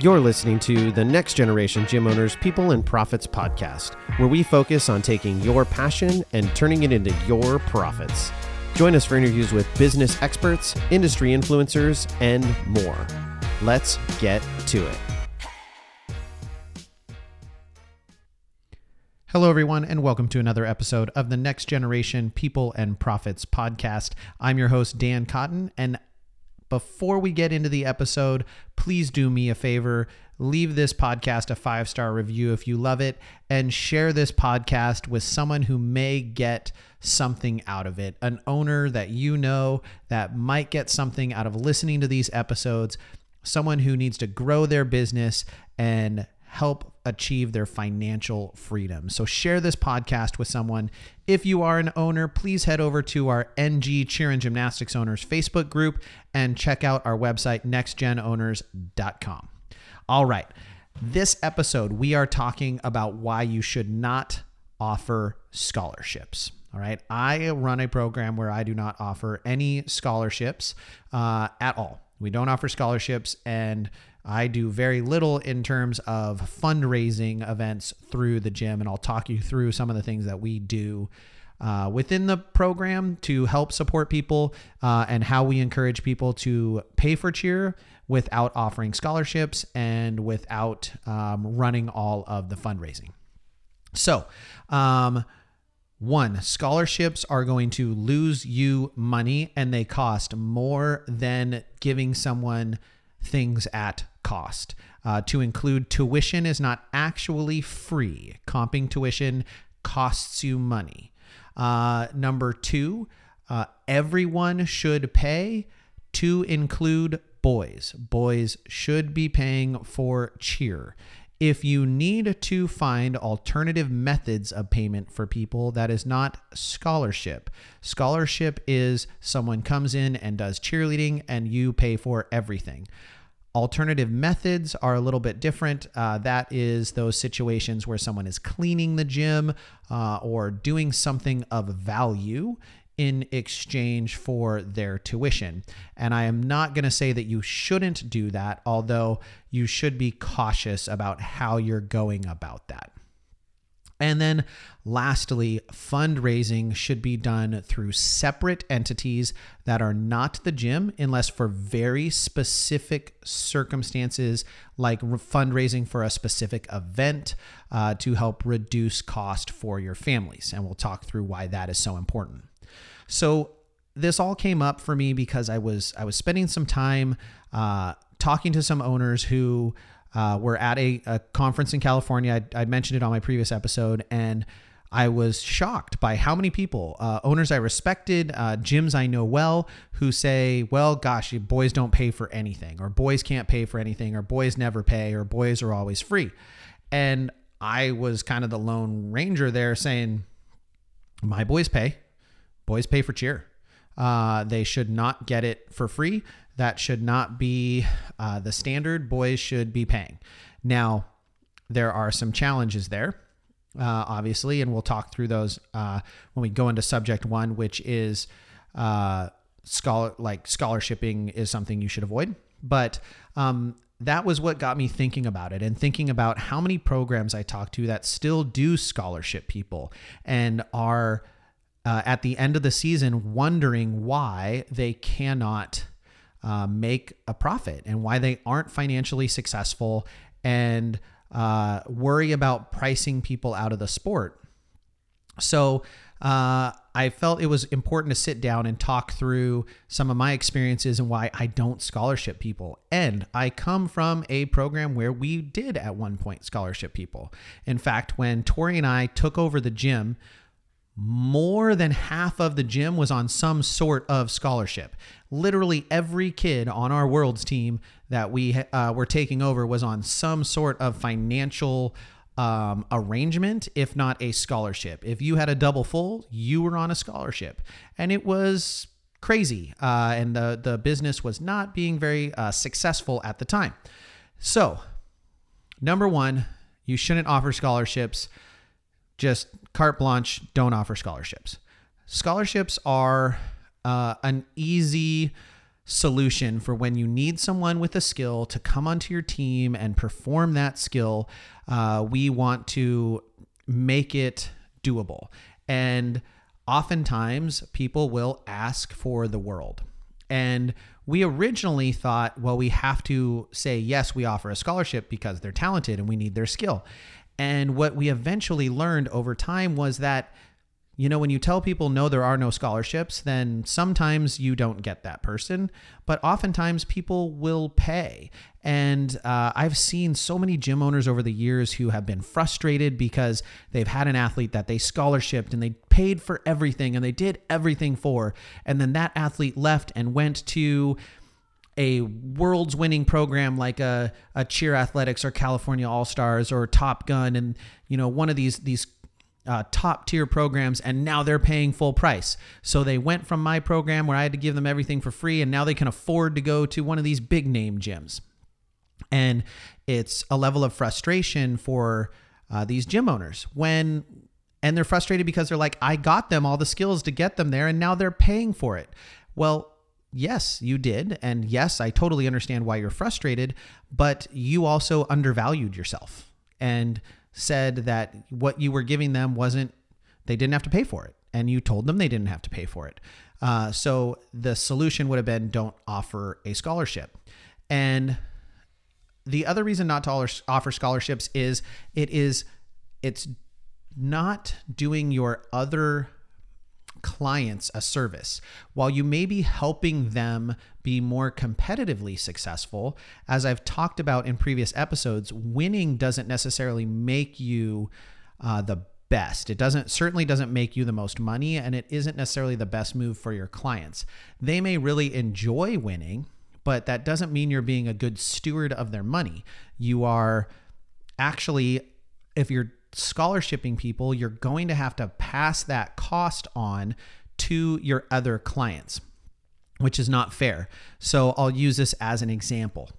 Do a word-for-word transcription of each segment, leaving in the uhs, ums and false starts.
You're listening to the Next Generation Gym Owners People and Profits podcast, where we focus on taking your passion and turning it into your profits. Join us for interviews with business experts, industry influencers, and more. Let's get to it. Hello, everyone, and welcome to another episode of the Next Generation People and Profits podcast. I'm your host, Dan Cotton, and before we get into the episode, please do me a favor. Leave this podcast a five-star review if you love it, and share this podcast with someone who may get something out of it, an owner that you know that might get something out of listening to these episodes, someone who needs to grow their business and help achieve their financial freedom. So share this podcast with someone. If you are an owner, please head over to our N G Cheer and Gymnastics Owners Facebook group and check out our website, next gen owners dot com. All right, this episode, we are talking about why you should not offer scholarships. All right, I run a program where I do not offer any scholarships uh, at all. We don't offer scholarships, and I do very little in terms of fundraising events through the gym, and I'll talk you through some of the things that we do uh, within the program to help support people uh, and how we encourage people to pay for cheer without offering scholarships and without um, running all of the fundraising. So, um, one, scholarships are going to lose you money, and they cost more than giving someone things at cost. Uh, to include tuition is not actually free. Comping tuition costs you money. Uh, number two, uh, everyone should pay, to include boys. Boys should be paying for cheer. If you need to find alternative methods of payment for people, that is not scholarship. Scholarship is someone comes in and does cheerleading and you pay for everything. Alternative methods are a little bit different. Uh, that is those situations where someone is cleaning the gym uh, or doing something of value in exchange for their tuition. And I am not going to say that you shouldn't do that, although you should be cautious about how you're going about that. And then lastly, fundraising should be done through separate entities that are not the gym, unless for very specific circumstances, like fundraising for a specific event uh, to help reduce cost for your families. And we'll talk through why that is so important. So this all came up for me because I was I was spending some time uh, talking to some owners who uh, were at a, a conference in California. I, I mentioned it on my previous episode, and I was shocked by how many people, uh, owners I respected, uh, gyms I know well, who say, well, gosh, boys don't pay for anything, or boys can't pay for anything, or boys never pay, or boys are always free. And I was kind of the lone ranger there saying, my boys pay. Boys pay for cheer. Uh, they should not get it for free. That should not be uh, the standard. Boys should be paying. Now, there are some challenges there, uh, obviously, and we'll talk through those uh, when we go into subject one, which is uh, scholar like scholarshiping is something you should avoid. But um, that was what got me thinking about it and thinking about how many programs I talk to that still do scholarship people and are Uh, at the end of the season wondering why they cannot uh, make a profit and why they aren't financially successful, and uh, worry about pricing people out of the sport. So uh, I felt it was important to sit down and talk through some of my experiences and why I don't scholarship people. And I come from a program where we did at one point scholarship people. In fact, when Tori and I took over the gym, more than half of the gym was on some sort of scholarship. Literally every kid on our Worlds team that we uh, were taking over was on some sort of financial um, arrangement, if not a scholarship. If you had a double full, you were on a scholarship. And it was crazy. Uh, and the, the business was not being very uh, successful at the time. So, number one, you shouldn't offer scholarships. Just carte blanche, don't offer scholarships. Scholarships are uh, an easy solution for when you need someone with a skill to come onto your team and perform that skill. Uh, we want to make it doable. And oftentimes people will ask for the world. And we originally thought, well, we have to say, yes, we offer a scholarship because they're talented and we need their skill. And what we eventually learned over time was that, you know, when you tell people, no, there are no scholarships, then sometimes you don't get that person, but oftentimes people will pay. And uh, I've seen so many gym owners over the years who have been frustrated because they've had an athlete that they scholarshiped and they paid for everything and they did everything for, and then that athlete left and went to a Worlds winning program like a, a Cheer Athletics or California All-Stars or Top Gun. And, you know, one of these, these, Uh, top tier programs, and now they're paying full price. So they went from my program where I had to give them everything for free, and now they can afford to go to one of these big name gyms. And it's a level of frustration for uh, these gym owners when, and they're frustrated because they're like, I got them all the skills to get them there, and now they're paying for it. Well, yes, you did. And yes, I totally understand why you're frustrated, but you also undervalued yourself and said that what you were giving them wasn't, they didn't have to pay for it. And you told them they didn't have to pay for it. Uh, so the solution would have been, don't offer a scholarship. And the other reason not to offer scholarships is it is, it's not doing your other clients a service. While you may be helping them be more competitively successful, as I've talked about in previous episodes, winning doesn't necessarily make you uh, the best. It doesn't certainly doesn't make you the most money, and it isn't necessarily the best move for your clients. They may really enjoy winning, but that doesn't mean you're being a good steward of their money. You are actually, if you're scholarshipping people, you're going to have to pass that cost on to your other clients, which is not fair. So I'll use this as an example.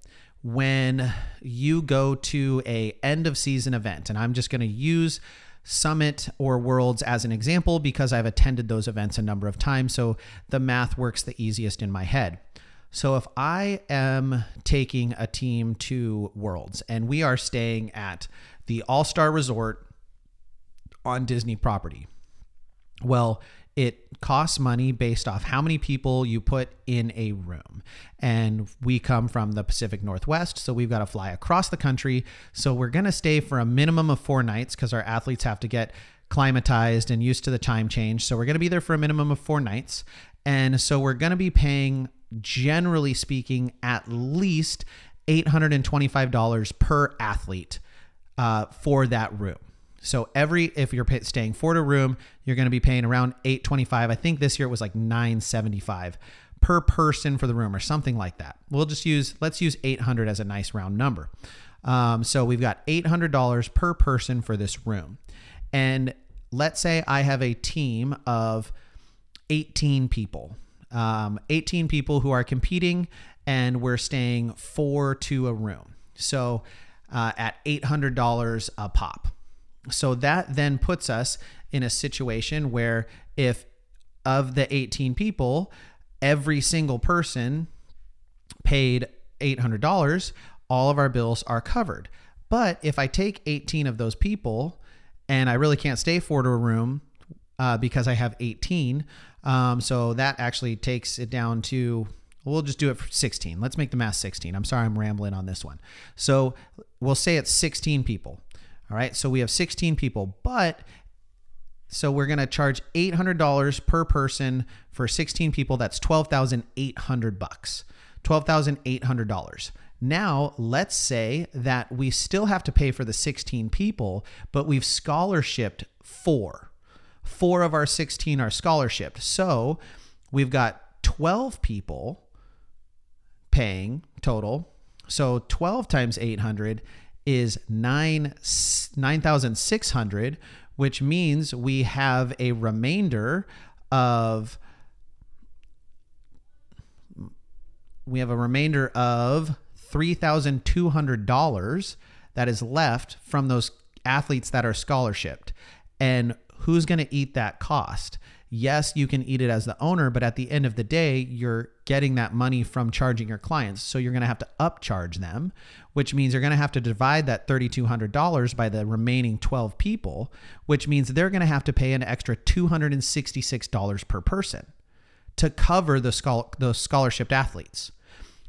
When you go to a end of season event, and I'm just going to use Summit or Worlds as an example because I've attended those events a number of times, so the math works the easiest in my head. So if I am taking a team to Worlds and we are staying at the All-Star Resort on Disney property. Well, it costs money based off how many people you put in a room. And we come from the Pacific Northwest, so we've got to fly across the country. So we're going to stay for a minimum of four nights because our athletes have to get climatized and used to the time change. So we're going to be there for a minimum of four nights. And so we're going to be paying, generally speaking, at least eight hundred twenty-five dollars per athlete Uh, for that room. So every, if you're pay, staying for a room, you're going to be paying around eight twenty-five. I think this year it was like nine seventy-five per person for the room or something like that. We'll just use, let's use eight hundred as a nice round number. Um, so we've got eight hundred dollars per person for this room. And let's say I have a team of eighteen people, um, eighteen people who are competing, and we're staying four to a room. So Uh, at eight hundred dollars a pop. So that then puts us in a situation where if of the eighteen people, every single person paid eight hundred dollars, all of our bills are covered. But if I take eighteen of those people and I really can't stay four to a room uh, because I have eighteen, um, so that actually takes it down to, we'll just do it for sixteen. Let's make the math sixteen. I'm sorry, I'm rambling on this one. So we'll say it's sixteen people. All right. So we have sixteen people, but so we're going to charge eight hundred dollars per person for sixteen people. That's twelve thousand eight hundred bucks, twelve thousand eight hundred dollars. Now let's say that we still have to pay for the sixteen people, but we've scholarshiped four, four of our sixteen are scholarshiped. So we've got twelve people paying total. So twelve times eight hundred is nine thousand six hundred, which means we have a remainder of, we have a remainder of three thousand two hundred dollars that is left from those athletes that are scholarshiped. And who's going to eat that cost? Yes, you can eat it as the owner, but at the end of the day, you're getting that money from charging your clients. So you're going to have to upcharge them, which means you're going to have to divide that three thousand two hundred dollars by the remaining twelve people, which means they're going to have to pay an extra two hundred sixty-six dollars per person to cover the schol- those scholarship athletes.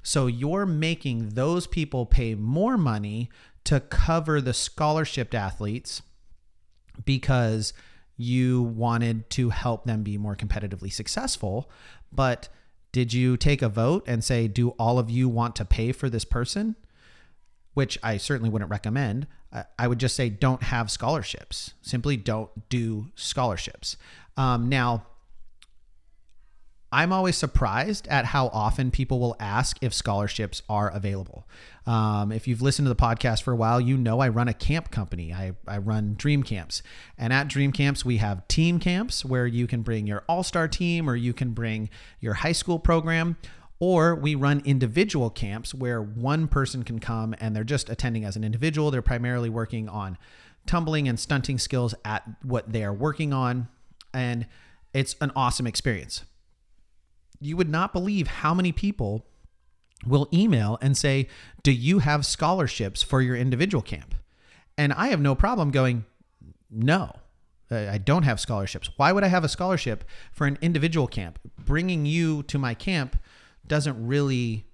So you're making those people pay more money to cover the scholarship athletes because you wanted to help them be more competitively successful. But did you take a vote and say, do all of you want to pay for this person? Which I certainly wouldn't recommend. I would just say, don't have scholarships. Simply don't do scholarships. Um, now, I'm always surprised at how often people will ask if scholarships are available. Um, if you've listened to the podcast for a while, you know I run a camp company. I, I run Dream Camps. And at Dream Camps, we have team camps where you can bring your all-star team or you can bring your high school program. Or we run individual camps where one person can come and they're just attending as an individual. They're primarily working on tumbling and stunting skills at what they are working on. And it's an awesome experience. You would not believe how many people will email and say, do you have scholarships for your individual camp? And I have no problem going, no, I don't have scholarships. Why would I have a scholarship for an individual camp? Bringing you to my camp doesn't really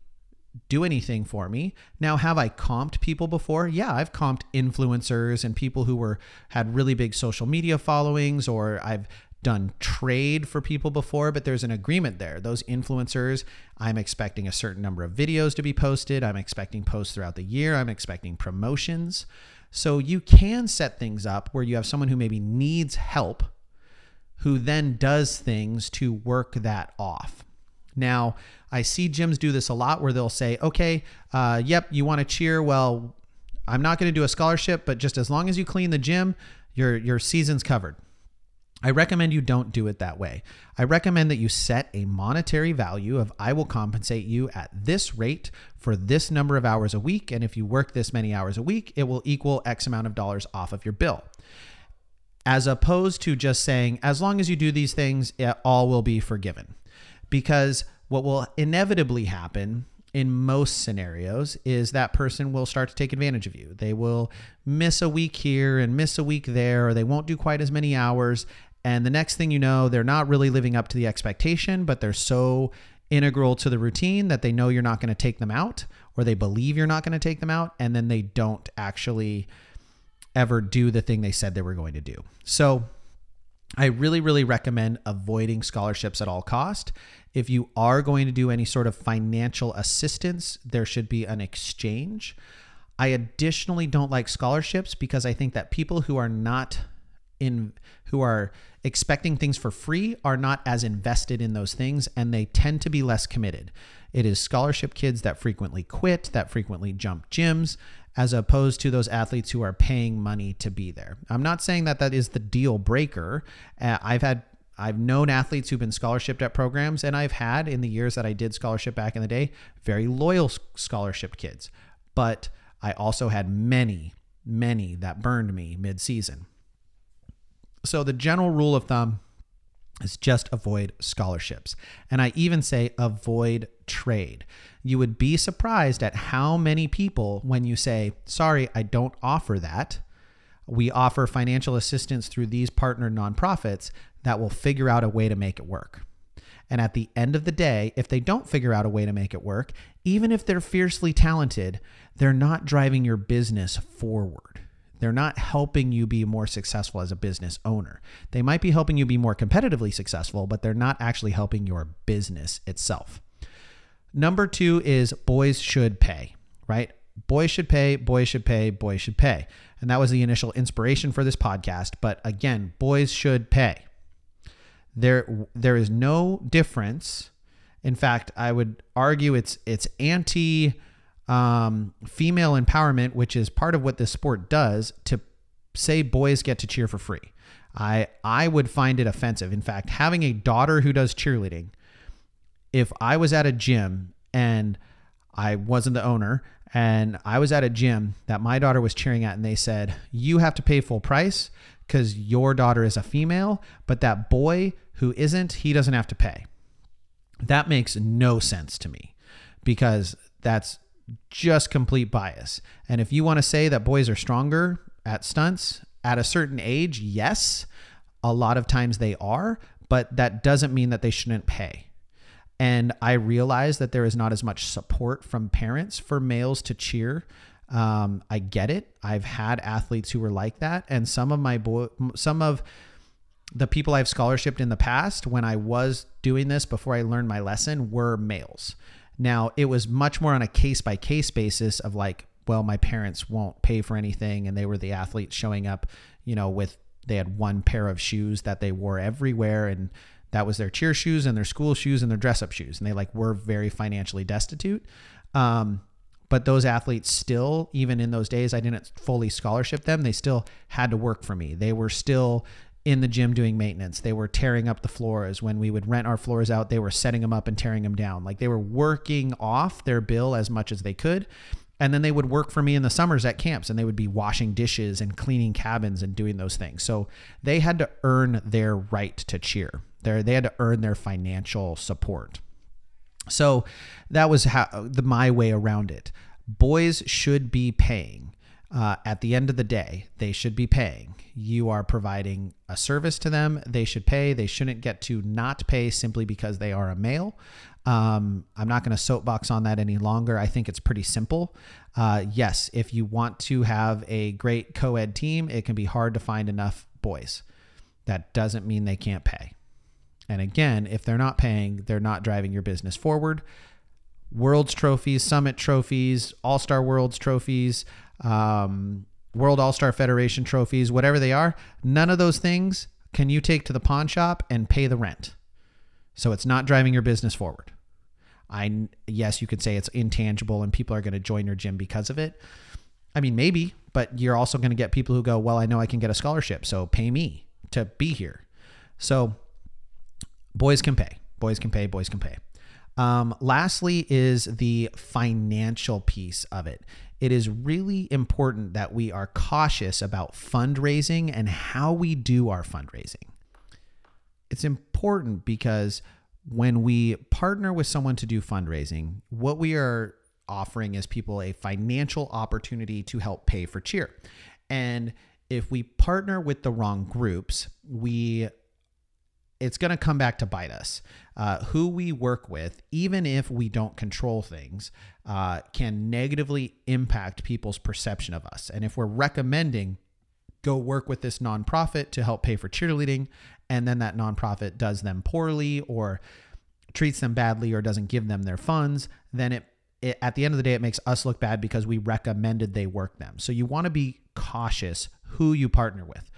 do anything for me. Now, have I comped people before? Yeah, I've comped influencers and people who were had really big social media followings, or I've done trade for people before, but there's an agreement there. Those influencers, I'm expecting a certain number of videos to be posted. I'm expecting posts throughout the year. I'm expecting promotions. So you can set things up where you have someone who maybe needs help, who then does things to work that off. Now, I see gyms do this a lot where they'll say, okay, uh, yep, you want to cheer? Well, I'm not going to do a scholarship, but just as long as you clean the gym, your your season's covered. I recommend you don't do it that way. I recommend that you set a monetary value of, I will compensate you at this rate for this number of hours a week. And if you work this many hours a week, it will equal X amount of dollars off of your bill. As opposed to just saying, as long as you do these things, it all will be forgiven. Because what will inevitably happen in most scenarios is that person will start to take advantage of you. They will miss a week here and miss a week there, or they won't do quite as many hours. And the next thing you know, they're not really living up to the expectation, but they're so integral to the routine that they know you're not going to take them out, or they believe you're not going to take them out, and then they don't actually ever do the thing they said they were going to do. So I really, really recommend avoiding scholarships at all cost. If you are going to do any sort of financial assistance, there should be an exchange. I additionally don't like scholarships because I think that people who are not in, who are expecting things for free are not as invested in those things, and they tend to be less committed. It is scholarship kids that frequently quit, that frequently jump gyms, as opposed to those athletes who are paying money to be there. I'm not saying that that is the deal breaker. Uh, I've had, I've known athletes who've been scholarshiped at programs, and I've had, in the years that I did scholarship back in the day, very loyal scholarship kids. But I also had many, many that burned me mid-season. So the general rule of thumb is just avoid scholarships. And I even say avoid trade. You would be surprised at how many people, when you say, sorry, I don't offer that, we offer financial assistance through these partner nonprofits, that will figure out a way to make it work. And at the end of the day, if they don't figure out a way to make it work, even if they're fiercely talented, they're not driving your business forward. They're not helping you be more successful as a business owner. They might be helping you be more competitively successful, but they're not actually helping your business itself. Number two is boys should pay, right? Boys should pay, boys should pay, boys should pay. And that was the initial inspiration for this podcast. But again, boys should pay. There, there is no difference. In fact, I would argue it's it's anti- Um, female empowerment, which is part of what this sport does, to say boys get to cheer for free. I, I would find it offensive. In fact, having a daughter who does cheerleading, if I was at a gym and I wasn't the owner and I was at a gym that my daughter was cheering at and they said, you have to pay full price because your daughter is a female, but that boy who isn't, he doesn't have to pay. That makes no sense to me, because that's just complete bias. And if you want to say that boys are stronger at stunts at a certain age, yes, a lot of times they are, but that doesn't mean that they shouldn't pay. And I realize that there is not as much support from parents for males to cheer. Um, I get it. I've had athletes who were like that. And some of my boy, some of the people I've scholarshiped in the past when I was doing this before I learned my lesson were males. Now, it was much more on a case-by-case basis of like, well, my parents won't pay for anything, and they were the athletes showing up, you know, with, they had one pair of shoes that they wore everywhere, and that was their cheer shoes and their school shoes and their dress-up shoes, and they like were very financially destitute. Um, but those athletes still, even in those days, I didn't fully scholarship them. They still had to work for me. They were still in the gym doing maintenance. They were tearing up the floors. When we would rent our floors out, they were setting them up and tearing them down. Like, they were working off their bill as much as they could. And then they would work for me in the summers at camps, and they would be washing dishes and cleaning cabins and doing those things. So they had to earn their right to cheer. They they had to earn their financial support. So that was how the, my way around it. Boys should be paying. Uh, at the end of the day, they should be paying. You are providing a service to them. They should pay. They shouldn't get to not pay simply because they are a male. Um, I'm not going to soapbox on that any longer. I think it's pretty simple. Uh, yes, if you want to have a great co-ed team, it can be hard to find enough boys. That doesn't mean they can't pay. And again, if they're not paying, they're not driving your business forward. Worlds trophies, Summit trophies, All-Star Worlds trophies, um, World All-Star Federation trophies, whatever they are, none of those things can you take to the pawn shop and pay the rent. So it's not driving your business forward. I, yes, you could say it's intangible and people are going to join your gym because of it. I mean, maybe, but you're also going to get people who go, well, I know I can get a scholarship, so pay me to be here. So boys can pay, boys can pay, boys can pay. Um, lastly is the financial piece of it. It is really important that we are cautious about fundraising and how we do our fundraising. It's important because when we partner with someone to do fundraising, what we are offering is people a financial opportunity to help pay for cheer. And if we partner with the wrong groups, we it's going to come back to bite us. Uh, who we work with, even if we don't control things, uh, can negatively impact people's perception of us. And if we're recommending, go work with this nonprofit to help pay for cheerleading, and then that nonprofit does them poorly or treats them badly or doesn't give them their funds, then it, it at the end of the day, it makes us look bad because we recommended they work them. So you want to be cautious who you partner with.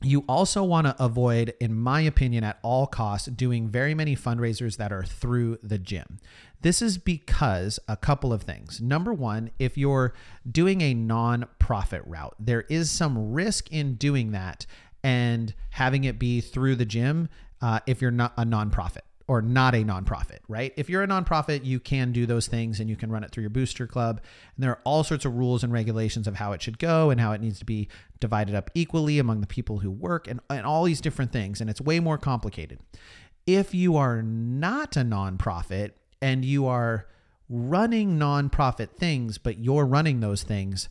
You also want to avoid, in my opinion, at all costs, doing very many fundraisers that are through the gym. This is because a couple of things. Number one, if you're doing a nonprofit route, there is some risk in doing that and having it be through the gym uh, if you're not a nonprofit or not a nonprofit, right? If you're a nonprofit, you can do those things and you can run it through your booster club. And there are all sorts of rules and regulations of how it should go and how it needs to be divided up equally among the people who work and, and all these different things. And it's way more complicated. If you are not a nonprofit and you are running nonprofit things, but you're running those things,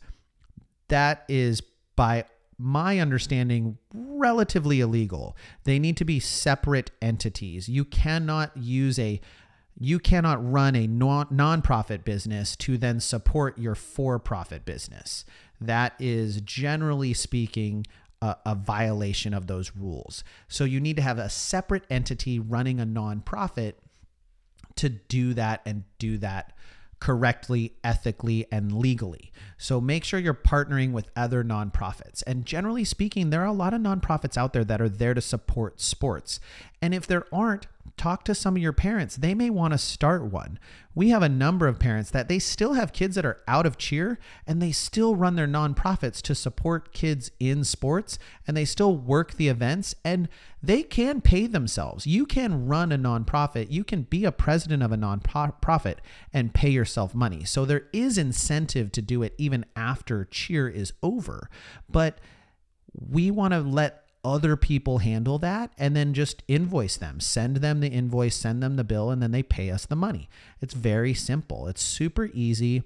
that is, by my understanding, relatively illegal. They need to be separate entities. You cannot use a, you cannot run a non nonprofit business to then support your for-profit business. That is, generally speaking, a, a violation of those rules. So you need to have a separate entity running a nonprofit to do that and do that correctly, ethically, and legally. So make sure you're partnering with other nonprofits. And generally speaking, there are a lot of nonprofits out there that are there to support sports. And if there aren't, talk to some of your parents. They may want to start one. We have a number of parents that they still have kids that are out of cheer and they still run their nonprofits to support kids in sports, and they still work the events and they can pay themselves. You can run a nonprofit. You can be a president of a nonprofit and pay yourself money. So there is incentive to do it even after cheer is over. But we want to let other people handle that and then just invoice them, send them the invoice, send them the bill, and then they pay us the money. It's very simple. It's super easy.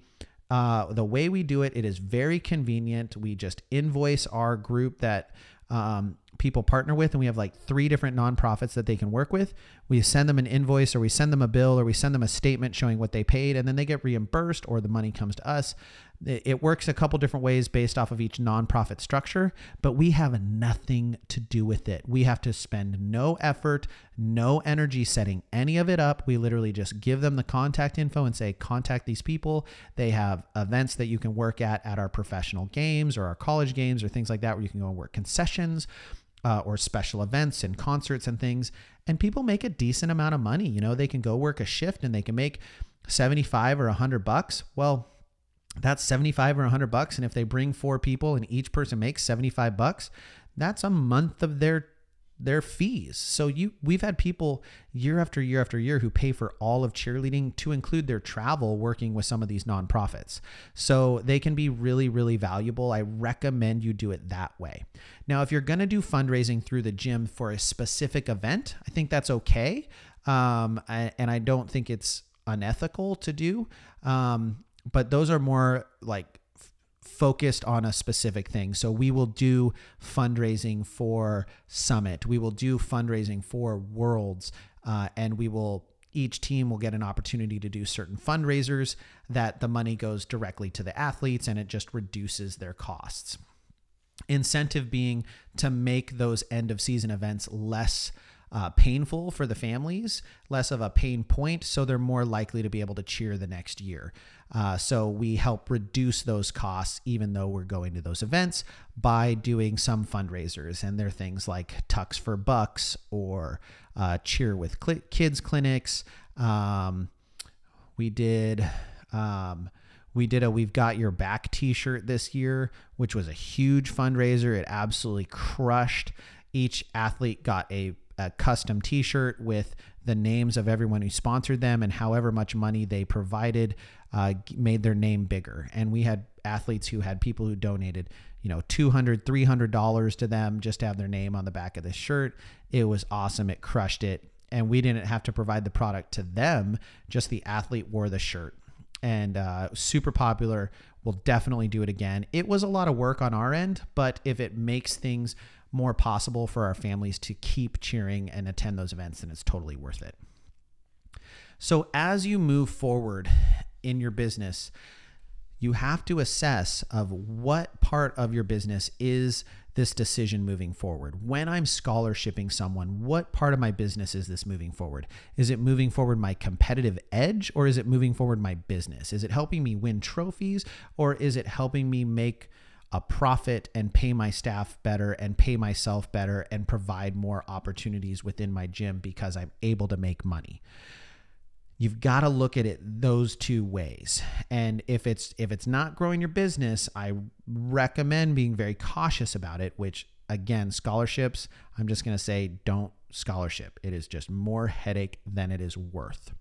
Uh, the way we do it, it is very convenient. We just invoice our group that um, people partner with, and we have like three different nonprofits that they can work with. We send them an invoice, or we send them a bill, or we send them a statement showing what they paid, and then they get reimbursed or the money comes to us. It works a couple different ways based off of each nonprofit structure, but we have nothing to do with it. We have to spend no effort, no energy setting any of it up. We literally just give them the contact info and say, contact these people. They have events that you can work at at our professional games or our college games or things like that, where you can go and work concessions Uh, or special events and concerts and things. And people make a decent amount of money. You know, they can go work a shift and they can make seventy-five or a hundred bucks. Well, that's seventy-five or a hundred bucks. And if they bring four people and each person makes seventy-five bucks, that's a month of their, their fees. So you, we've had people year after year after year who pay for all of cheerleading, to include their travel working with some of these nonprofits. So they can be really, really valuable. I recommend you do it that way. Now, if you're going to do fundraising through the gym for a specific event, I think that's okay. Um, I, and I don't think it's unethical to do. Um, but those are more like focused on a specific thing. So we will do fundraising for Summit. We will do fundraising for Worlds. Uh, and we will, each team will get an opportunity to do certain fundraisers that the money goes directly to the athletes, and it just reduces their costs. Incentive being to make those end of season events less Uh, painful for the families, less of a pain point, so they're more likely to be able to cheer the next year. Uh, so we help reduce those costs, even though we're going to those events, by doing some fundraisers. And they're things like Tucks for Bucks or uh, Cheer with cl- Kids clinics. Um, we did... Um, We did a We've Got Your Back t-shirt this year, which was a huge fundraiser. It absolutely crushed. Each athlete got a a custom t-shirt with the names of everyone who sponsored them, and however much money they provided uh, made their name bigger. And we had athletes who had people who donated, you know, two hundred dollars, three hundred dollars to them just to have their name on the back of the shirt. It was awesome. It crushed it. And we didn't have to provide the product to them. Just the athlete wore the shirt, and uh, super popular. We'll definitely do it again. It was a lot of work on our end, but if it makes things more possible for our families to keep cheering and attend those events, then it's totally worth it. So as you move forward in your business, you have to assess of what part of your business is this decision moving forward. When I'm scholarshiping someone, what part of my business is this moving forward? Is it moving forward my competitive edge, or is it moving forward my business? Is it helping me win trophies, or is it helping me make a profit and pay my staff better and pay myself better and provide more opportunities within my gym because I'm able to make money? You've got to look at it those two ways. And if it's if it's not growing your business, I recommend being very cautious about it, which again, scholarships, I'm just going to say don't scholarship. It is just more headache than it is worth.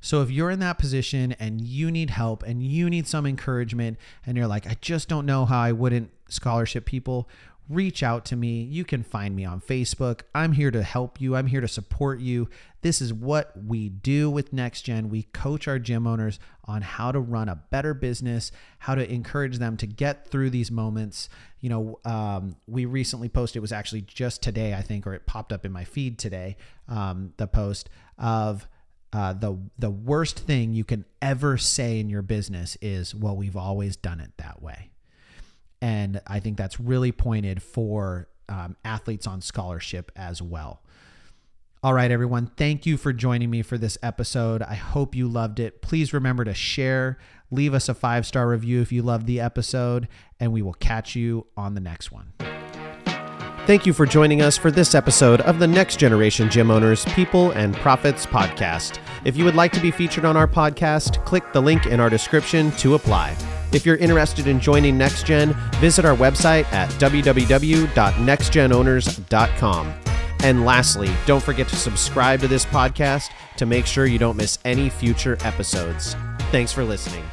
So if you're in that position and you need help and you need some encouragement and you're like, I just don't know how I wouldn't scholarship people, reach out to me. You can find me on Facebook. I'm here to help you. I'm here to support you. This is what we do with NextGen. We coach our gym owners on how to run a better business, how to encourage them to get through these moments. You know, um, we recently posted, it was actually just today, I think, or it popped up in my feed today, um, the post of Uh, the the worst thing you can ever say in your business is, well, we've always done it that way. And I think that's really pointed for um, athletes on scholarship as well. All right, everyone, thank you for joining me for this episode. I hope you loved it. Please remember to share, leave us a five-star review if you loved the episode, and we will catch you on the next one. Thank you for joining us for this episode of the Next Generation Gym Owners People and Profits podcast. If you would like to be featured on our podcast, click the link in our description to apply. If you're interested in joining NextGen, visit our website at w w w dot next gen owners dot com. And lastly, don't forget to subscribe to this podcast to make sure you don't miss any future episodes. Thanks for listening.